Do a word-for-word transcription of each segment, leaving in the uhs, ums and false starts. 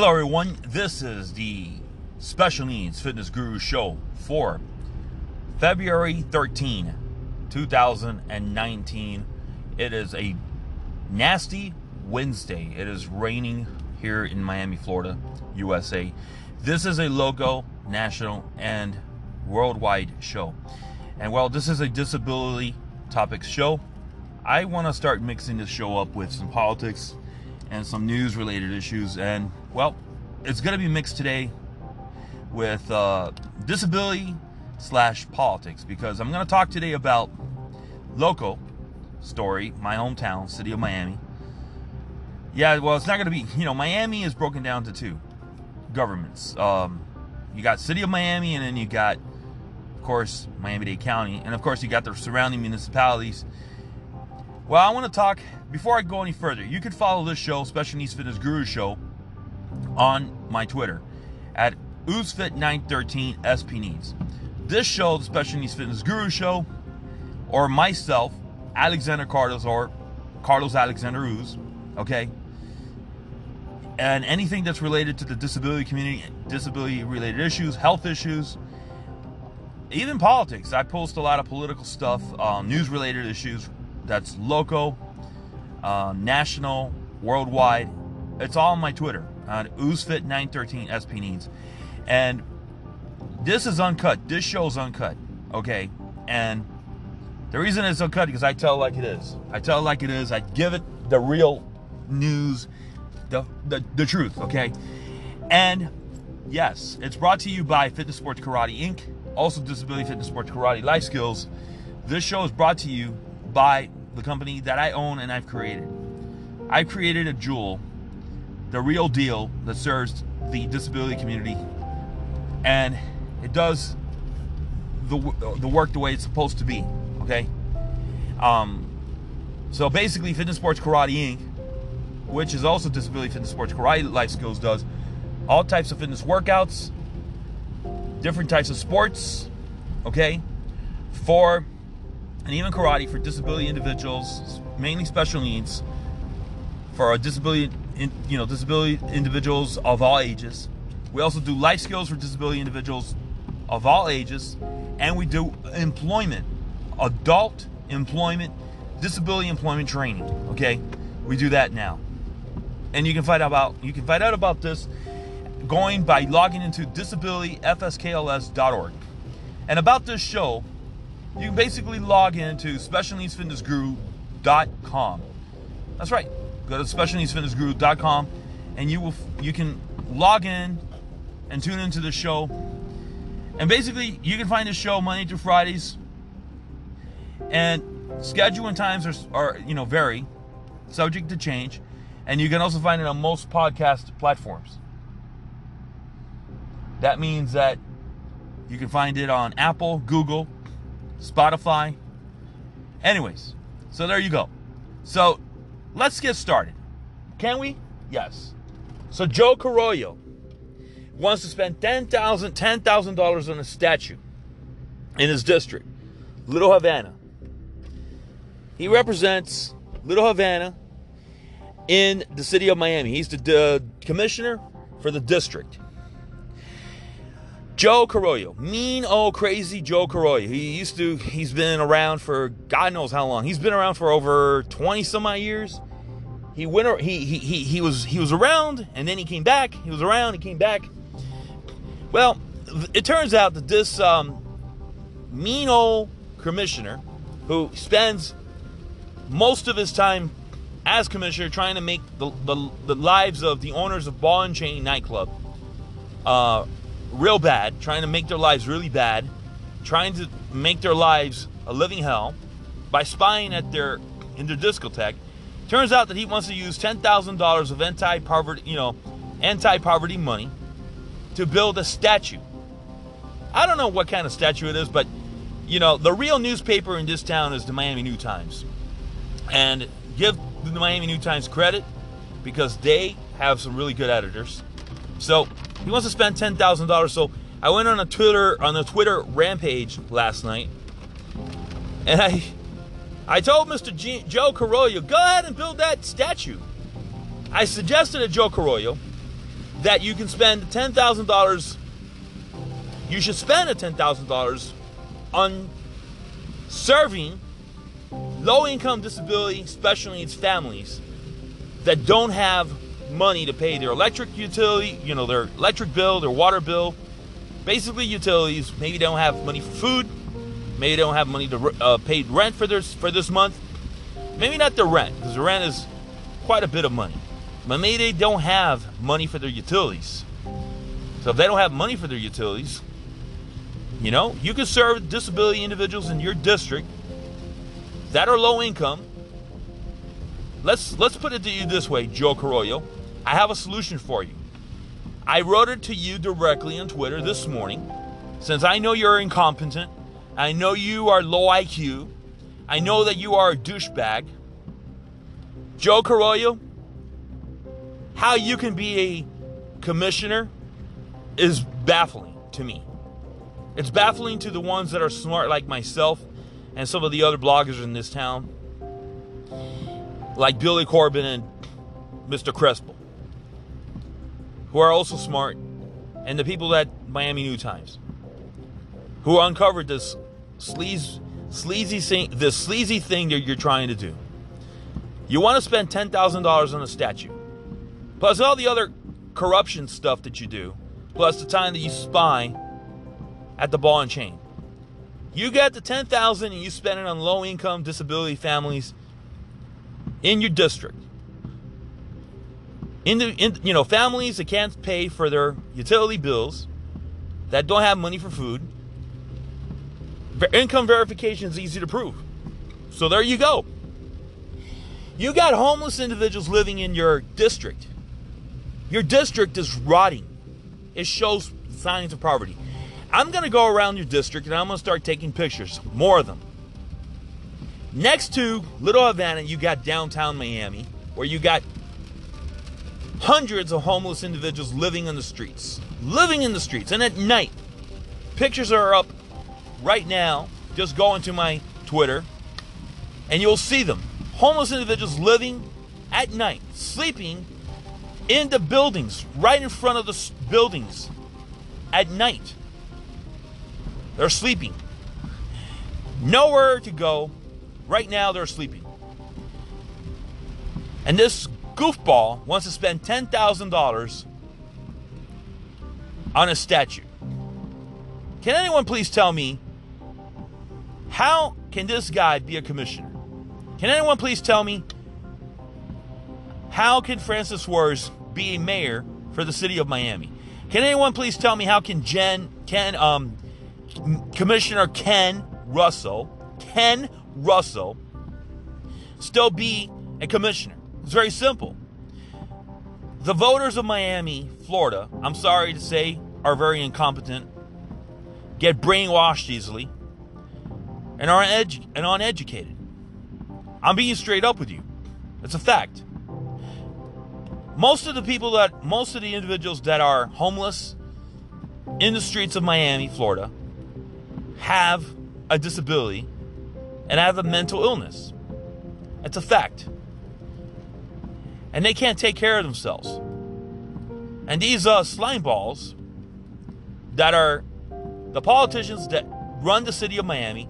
Hello everyone, this is the Special Needs Fitness Guru Show for February thirteenth, two thousand nineteen. It is a nasty Wednesday. It is raining here in Miami, Florida, U S A. This is a local, national, and worldwide show. And while this is a disability topics show, I want to start mixing this show up with some politics and some news related issues, and well, it's going to be mixed today with uh, disability slash politics, because I'm going to talk today about local story, my hometown, city of Miami. Yeah, well, it's not going to be, you know, Miami is broken down to two governments. Um, you got city of Miami, and then you got, of course, Miami-Dade County, and of course you got the surrounding municipalities. Well, I want to talk, before I go any further, you can follow this show, Special Needs Fitness Guru Show, on my Twitter, at Uzfit nine one three S P Needs. This show, the Special Needs Fitness Guru Show, or myself, Alexander Carlos, or Carlos Alexander Uz, okay? And anything that's related to the disability community, disability-related issues, health issues, even politics. I post a lot of political stuff, um, news-related issues, that's local, uh, national, worldwide. It's all on my Twitter, on Uzfit nine one three S P Needs. And this is uncut. This show's uncut, okay? And the reason it's uncut because I tell it like it is. I tell it like it is. I give it the real news, the, the, the truth, okay? And yes, it's brought to you by Fitness Sports Karate, Incorporated, also Disability Fitness Sports Karate Life Skills. This show is brought to you by the company that I own and I've created. I've created a jewel, the real deal, that serves the disability community, and it does the, the work the way it's supposed to be, okay? Um, so basically, Fitness Sports Karate, Incorporated, which is also Disability Fitness Sports Karate Life Skills, does all types of fitness workouts, different types of sports, okay, for and even karate for disability individuals, mainly special needs, for our disability, you know, disability individuals of all ages. We also do life skills for disability individuals of all ages, and we do employment, adult employment, disability employment training. Okay, we do that now, and you can find out about you can find out about this going by logging into disability f s k l s dot org, and about this show. You can basically log into special needs fitness guru dot com. That's right. Go to special needs fitness guru dot com, and you will you can log in and tune into the show. And basically, you can find the show Monday through Fridays. And schedule and times are, are you know vary, subject to change. And you can also find it on most podcast platforms. That means that you can find it on Apple, Google, Spotify. Anyways, so there you go. So let's get started. Can we? Yes. So Joe Carollo wants to spend ten thousand dollars ten thousand dollars on a statue in his district, Little Havana. He represents Little Havana in the city of Miami. He's the, the commissioner for the district. Joe Carollo, mean old crazy Joe Carollo. He used to, he's been around for God knows how long. He's been around for over twenty some odd years. He went, he he he he was he was around, and then he came back. He was around, he came back. Well, it turns out that this um, mean old commissioner, who spends most of his time as commissioner trying to make the the, the lives of the owners of Ball and Chain nightclub, uh. real bad, trying to make their lives really bad, trying to make their lives a living hell by spying at their in their discotheque. Turns out that he wants to use ten thousand dollars of anti-poverty, you know, anti-poverty money to build a statue. I don't know what kind of statue it is, but you know, the real newspaper in this town is the Miami New Times. And give the Miami New Times credit, because they have some really good editors. So he wants to spend ten thousand dollars, so I went on a Twitter on a Twitter rampage last night, and I I told Mister G, Joe Carollo, go ahead and build that statue. I suggested to Joe Carollo that you can spend ten thousand dollars, you should spend ten thousand dollars on serving low-income disability special needs families that don't have money to pay their electric utility, you know, their electric bill, their water bill, basically utilities. Maybe they don't have money for food. Maybe they don't have money to uh, pay rent for this, for this month. Maybe not the rent, because the rent is quite a bit of money. But maybe they don't have money for their utilities. So if they don't have money for their utilities, you know, you can serve disability individuals in your district that are low income. Let's let's put it to you this way, Joe Carollo. I have a solution for you. I wrote it to you directly on Twitter this morning. Since I know you're incompetent, I know you are low I Q, I know that you are a douchebag, Joe Carollo, how you can be a commissioner is baffling to me. It's baffling to the ones that are smart like myself and some of the other bloggers in this town, like Billy Corbin and Mister Crespo, who are also smart, and the people at Miami New Times, who uncovered this sleaze, sleazy thing, this sleazy thing that you're trying to do. You want to spend ten thousand dollars on a statue, plus all the other corruption stuff that you do, plus the time that you spy at the Ball and Chain. You got the ten thousand dollars and you spend it on low-income disability families in your district, in the in, you know, families that can't pay for their utility bills, that don't have money for food. Income verification is easy to prove, so there you go. You got homeless individuals living in your district. Your district is rotting. It shows signs of poverty. I'm gonna go around your district and I'm gonna start taking pictures, more of them. Next to Little Havana, you got downtown Miami, where you got hundreds of homeless individuals living on the streets. Living in the streets. And at night, pictures are up right now. Just go into my Twitter, and you'll see them. Homeless individuals living at night, sleeping in the buildings, right in front of the buildings at night. They're sleeping. Nowhere to go. Right now, they're sleeping. And this goofball wants to spend ten thousand dollars on a statue. Can anyone please tell me, how can this guy be a commissioner? Can anyone please tell me, how can Francis Suarez be a mayor for the city of Miami? Can anyone please tell me, how can Jen, Ken, um, Commissioner Ken Russell, Ken Russell still be a commissioner? It's very simple. The voters of Miami, Florida, I'm sorry to say, are very incompetent, get brainwashed easily, and are edu- and uneducated. I'm being straight up with you. It's a fact. Most of the people that, most of the individuals that are homeless in the streets of Miami, Florida, have a disability and have a mental illness. It's a fact. And they can't take care of themselves. And these uh, slime balls that are the politicians that run the city of Miami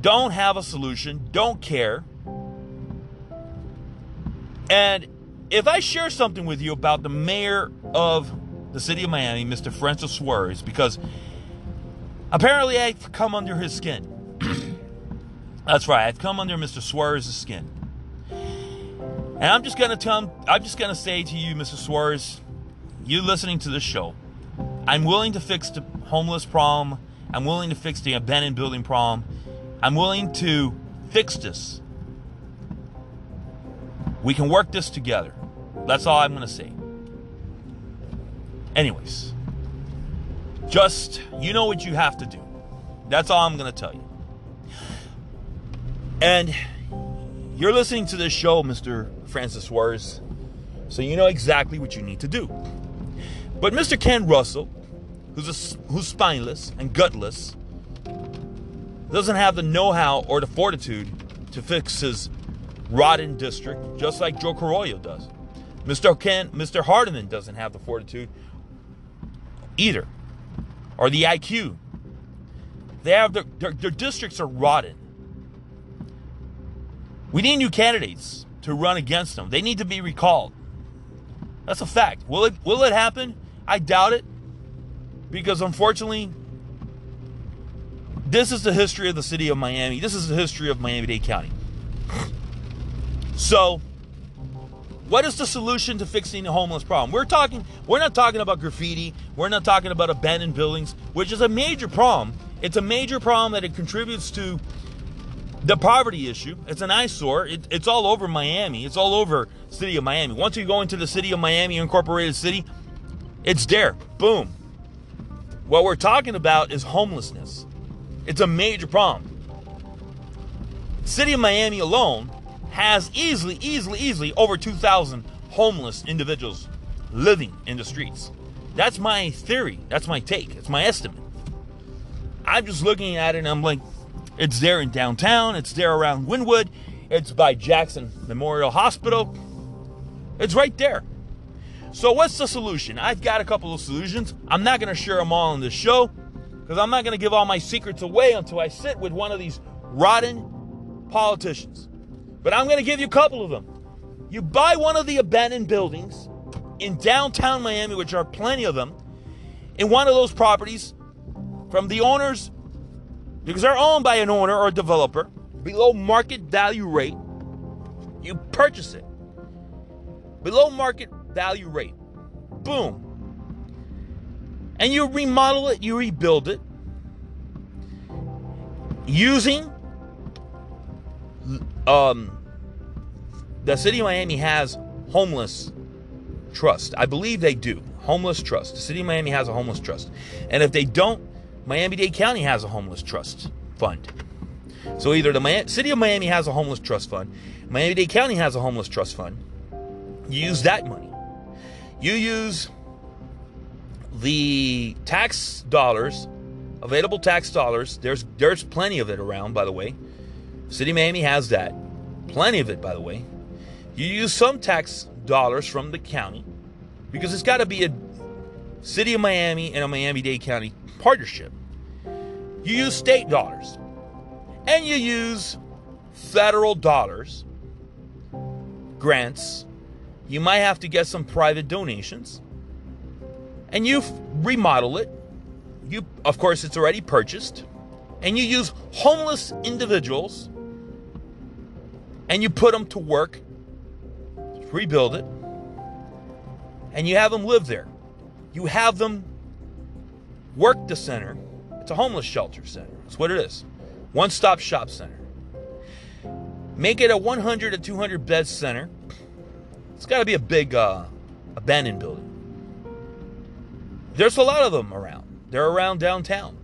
don't have a solution, don't care. And if I share something with you about the mayor of the city of Miami, Mister Francis Suarez, because apparently I've come under his skin. That's right. I've come under Mister Suarez's skin, and I'm just gonna tell him, I'm just gonna say to you, Mister Suarez, you listening to this show, I'm willing to fix the homeless problem. I'm willing to fix the abandoned building problem. I'm willing to fix this. We can work this together. That's all I'm gonna say. Anyways, just you know what you have to do. That's all I'm gonna tell you. And you're listening to this show, Mister Francis Suarez, so you know exactly what you need to do. But Mister Ken Russell, who's, a, who's spineless and gutless, doesn't have the know-how or the fortitude to fix his rotten district, just like Joe Carollo does. Mister Ken, Mister Hardiman doesn't have the fortitude either, or the I Q. They have their, their, their districts are rotted. We need new candidates to run against them. They need to be recalled. That's a fact. Will it, will it happen? I doubt it, because unfortunately, this is the history of the city of Miami. This is the history of Miami-Dade County. So, what is the solution to fixing the homeless problem? We're talking, we're not talking about graffiti. We're not talking about abandoned buildings, which is a major problem. It's a major problem that it contributes to the poverty issue. It's an eyesore. It, it's all over Miami. It's all over the city of Miami. Once you go into the city of Miami, incorporated city, it's there. Boom. What we're talking about is homelessness. It's a major problem. City of Miami alone has easily, easily, easily over two thousand homeless individuals living in the streets. That's my theory. That's my take. It's my estimate. I'm just looking at it and I'm like, it's there in downtown. It's there around Wynwood. It's by Jackson Memorial Hospital. It's right there. So what's the solution? I've got a couple of solutions. I'm not going to share them all on this show, because I'm not going to give all my secrets away until I sit with one of these rotten politicians. But I'm going to give you a couple of them. You buy one of the abandoned buildings in downtown Miami, which are plenty of them, in one of those properties from the owners, because they're owned by an owner or a developer, below market value rate. You purchase it. Below market value rate. Boom. And you remodel it, you rebuild it, using um, the City of Miami has homeless trust. I believe they do. Homeless trust. The City of Miami has a homeless trust. And if they don't, Miami-Dade County has a homeless trust fund. So either the Miami, City of Miami has a homeless trust fund, Miami-Dade County has a homeless trust fund. You use that money. You use the tax dollars, available tax dollars. There's there's plenty of it around, by the way. City of Miami has that. Plenty of it, by the way. You use some tax dollars from the county, because it's got to be a City of Miami and a Miami-Dade County partnership. You use state dollars. And you use federal dollars, grants. You might have to get some private donations. And you remodel it. You, of course, it's already purchased. And you use homeless individuals. And you put them to work. Rebuild it. And you have them live there. You have them work the center. It's a homeless shelter center. That's what it is. One-stop shop center. Make it a one hundred to two hundred bed center. It's got to be a big uh, abandoned building. There's a lot of them around. They're around downtown.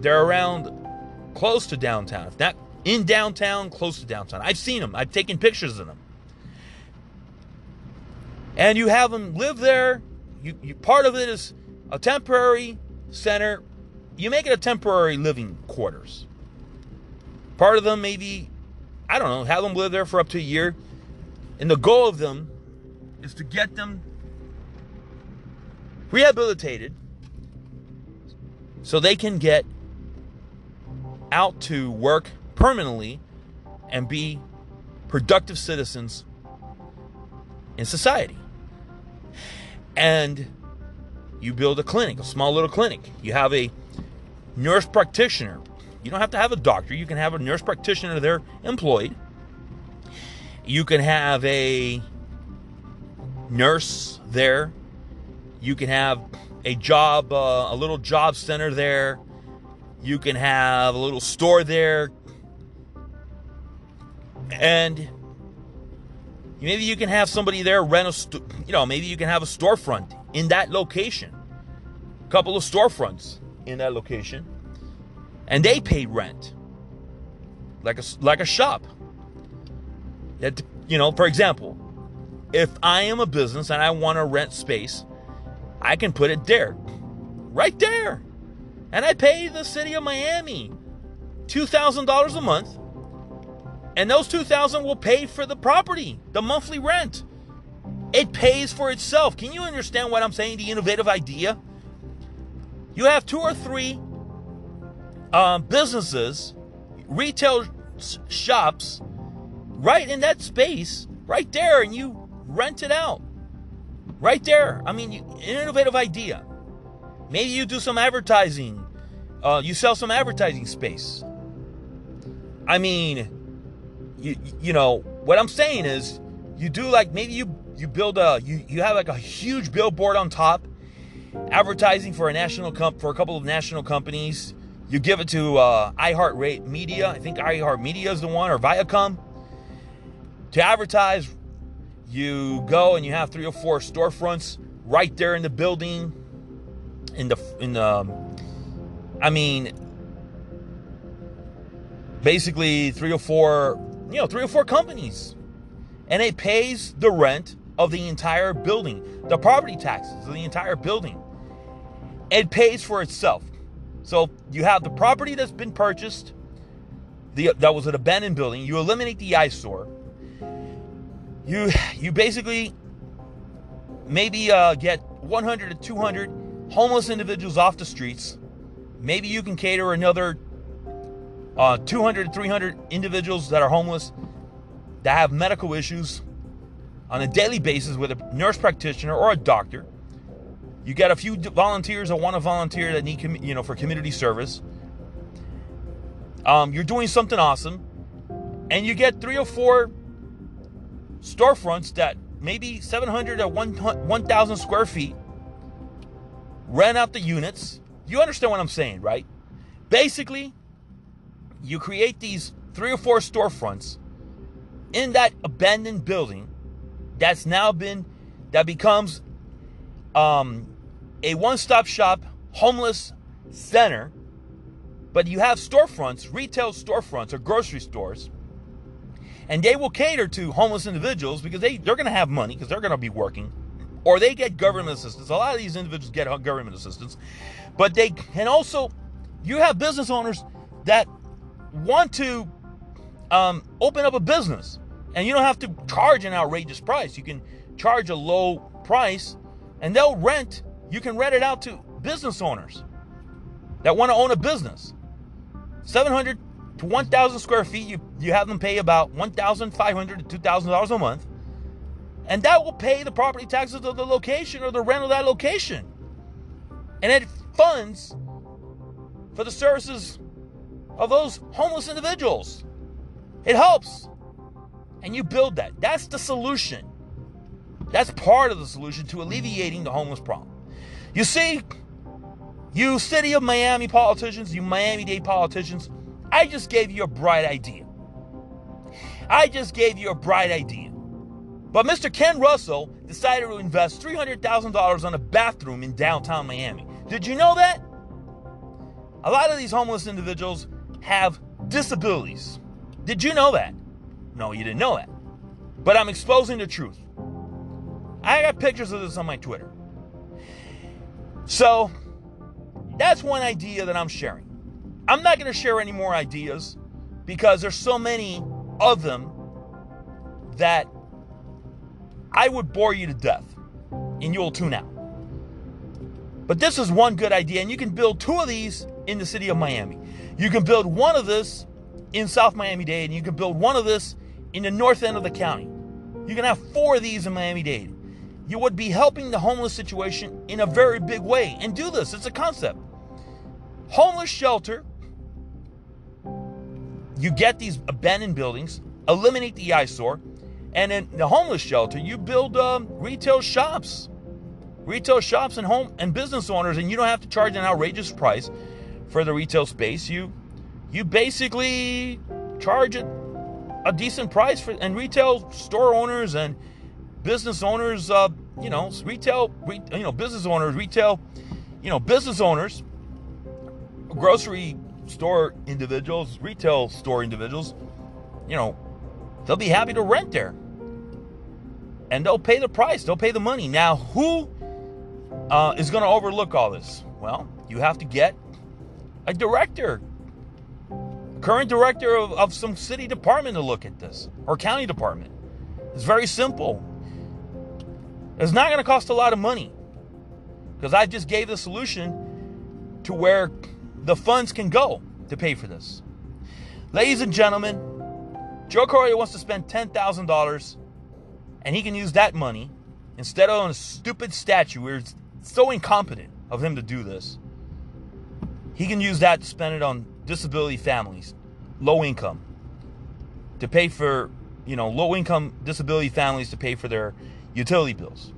They're around close to downtown. If not in downtown, close to downtown. I've seen them. I've taken pictures of them. And you have them live there. You, you part of it is a temporary center. You make it a temporary living quarters. Part of them maybe, I don't know, have them live there for up to a year. And the goal of them is to get them rehabilitated so they can get out to work permanently and be productive citizens in society. And you build a clinic, a small little clinic. You have a nurse practitioner. You don't have to have a doctor. You can have a nurse practitioner there employed. You can have a nurse there. You can have a job, uh, a little job center there. You can have a little store there. And maybe you can have somebody there rent a, sto- you know, maybe you can have a storefront in that location. A couple of storefronts in that location. And they pay rent. Like a, like a shop. That, you know, for example, if I am a business and I want to rent space, I can put it there, right there. And I pay the city of Miami two thousand dollars a month. And those two thousand dollars will pay for the property, the monthly rent. It pays for itself. Can you understand what I'm saying? The innovative idea. You have two or three um, businesses, retail s- shops, right in that space, right there, and you rent it out. Right there. I mean, you, an innovative idea. Maybe you do some advertising. Uh, you sell some advertising space. I mean, you you know, what I'm saying is, you do like, maybe you, you build a, you, you have like a huge billboard on top, advertising for a national comp, for a couple of national companies. You give it to uh, iHeart Media. I think iHeart Media is the one, or Viacom, to advertise. You go and you have three or four storefronts right there in the building. In the, in the, I mean, basically three or four, you know, three or four companies. And it pays the rent of the entire building, the property taxes of the entire building. It pays for itself. So you have the property that's been purchased, the, that was an abandoned building. You eliminate the eyesore. You you basically maybe uh, get one hundred to two hundred homeless individuals off the streets. Maybe you can cater another uh, two hundred to three hundred individuals that are homeless, that have medical issues on a daily basis with a nurse practitioner or a doctor. You get a few volunteers or want to volunteer that need, you know, for community service. Um, you're doing something awesome, and you get three or four storefronts that maybe seven hundred to one thousand square feet, rent out the units. You understand what I'm saying, right? Basically, you create these three or four storefronts in that abandoned building that's now been, that becomes um, a one-stop shop homeless center. But you have storefronts, retail storefronts or grocery stores, and they will cater to homeless individuals because they, they're going to have money because they're going to be working. Or they get government assistance. A lot of these individuals get government assistance. But they can also, you have business owners that want to um, open up a business. And you don't have to charge an outrageous price. You can charge a low price and they'll rent. You can rent it out to business owners that want to own a business. seven hundred to one thousand square feet, you, you have them pay about fifteen hundred to two thousand dollars a month. And that will pay the property taxes of the location or the rent of that location. And it funds for the services of those homeless individuals. It helps. And you build that. That's the solution. That's part of the solution to alleviating the homeless problem. You see, you city of Miami politicians, you Miami Dade politicians, I just gave you a bright idea. I just gave you a bright idea. But Mister Ken Russell decided to invest three hundred thousand dollars on a bathroom in downtown Miami. Did you know that? A lot of these homeless individuals have disabilities. Did you know that? No, you didn't know that. But I'm exposing the truth. I got pictures of this on my Twitter. So that's one idea that I'm sharing. I'm not going to share any more ideas because there's so many of them that I would bore you to death and you'll tune out. But this is one good idea, and you can build two of these in the city of Miami. You can build one of this in South Miami-Dade, and you can build one of this in the north end of the county. You can have four of these in Miami-Dade. You would be helping the homeless situation in a very big way. And do this. It's a concept. Homeless shelter. You get these abandoned buildings, eliminate the eyesore, and in the homeless shelter, you build um, retail shops, retail shops and home and business owners, and you don't have to charge an outrageous price for the retail space. You, you basically charge a, a decent price for, and retail store owners and business owners, uh, you know, retail, re, you know, business owners, retail, you know, business owners, grocery store individuals, retail store individuals, you know, they'll be happy to rent there. And they'll pay the price. They'll pay the money. Now, who uh, is going to overlook all this? Well, you have to get a director, current director of, of some city department to look at this, or county department. It's very simple. It's not going to cost a lot of money, because I just gave the solution to where the funds can go to pay for this. Ladies and gentlemen, Joe Carollo wants to spend ten thousand dollars, and he can use that money instead of on a stupid statue where it's so incompetent of him to do this. He can use that to spend it on disability families, low income, to pay for, you know, low income disability families to pay for their utility bills.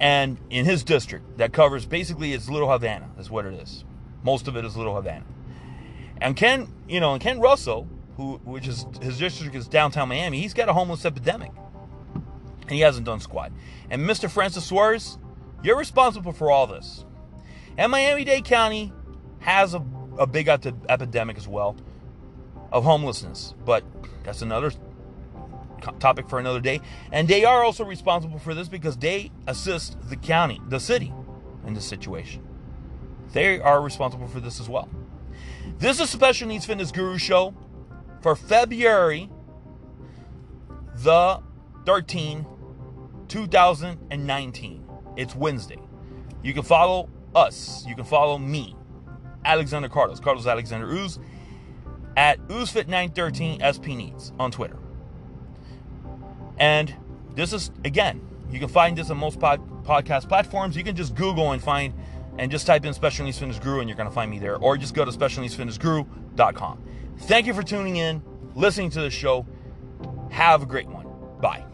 And in his district, that covers basically, it's Little Havana, is what it is. Most of it is Little Havana. And Ken, you know, and Ken Russell, who, which is, his district is downtown Miami, he's got a homeless epidemic, and he hasn't done squat. And Mister Francis Suarez, you're responsible for all this. And Miami-Dade County has a, a big epidemic as well of homelessness, but that's another topic for another day. And they are also responsible for this because they assist the county, the city, in this situation. They are responsible for this as well. This is Special Needs Fitness Guru Show for February the thirteenth, two thousand nineteen. It's Wednesday. You can follow us. You can follow me, Alexander Carlos, Carlos Alexander Uz, at Uzfit nine one three S P Needs on Twitter. And this is, again, you can find this on most pod, podcast platforms. You can just Google and find, and just type in Special Needs Fitness Guru, and you're going to find me there. Or just go to special needs fitness guru dot com. Thank you for tuning in, listening to the show. Have a great one. Bye.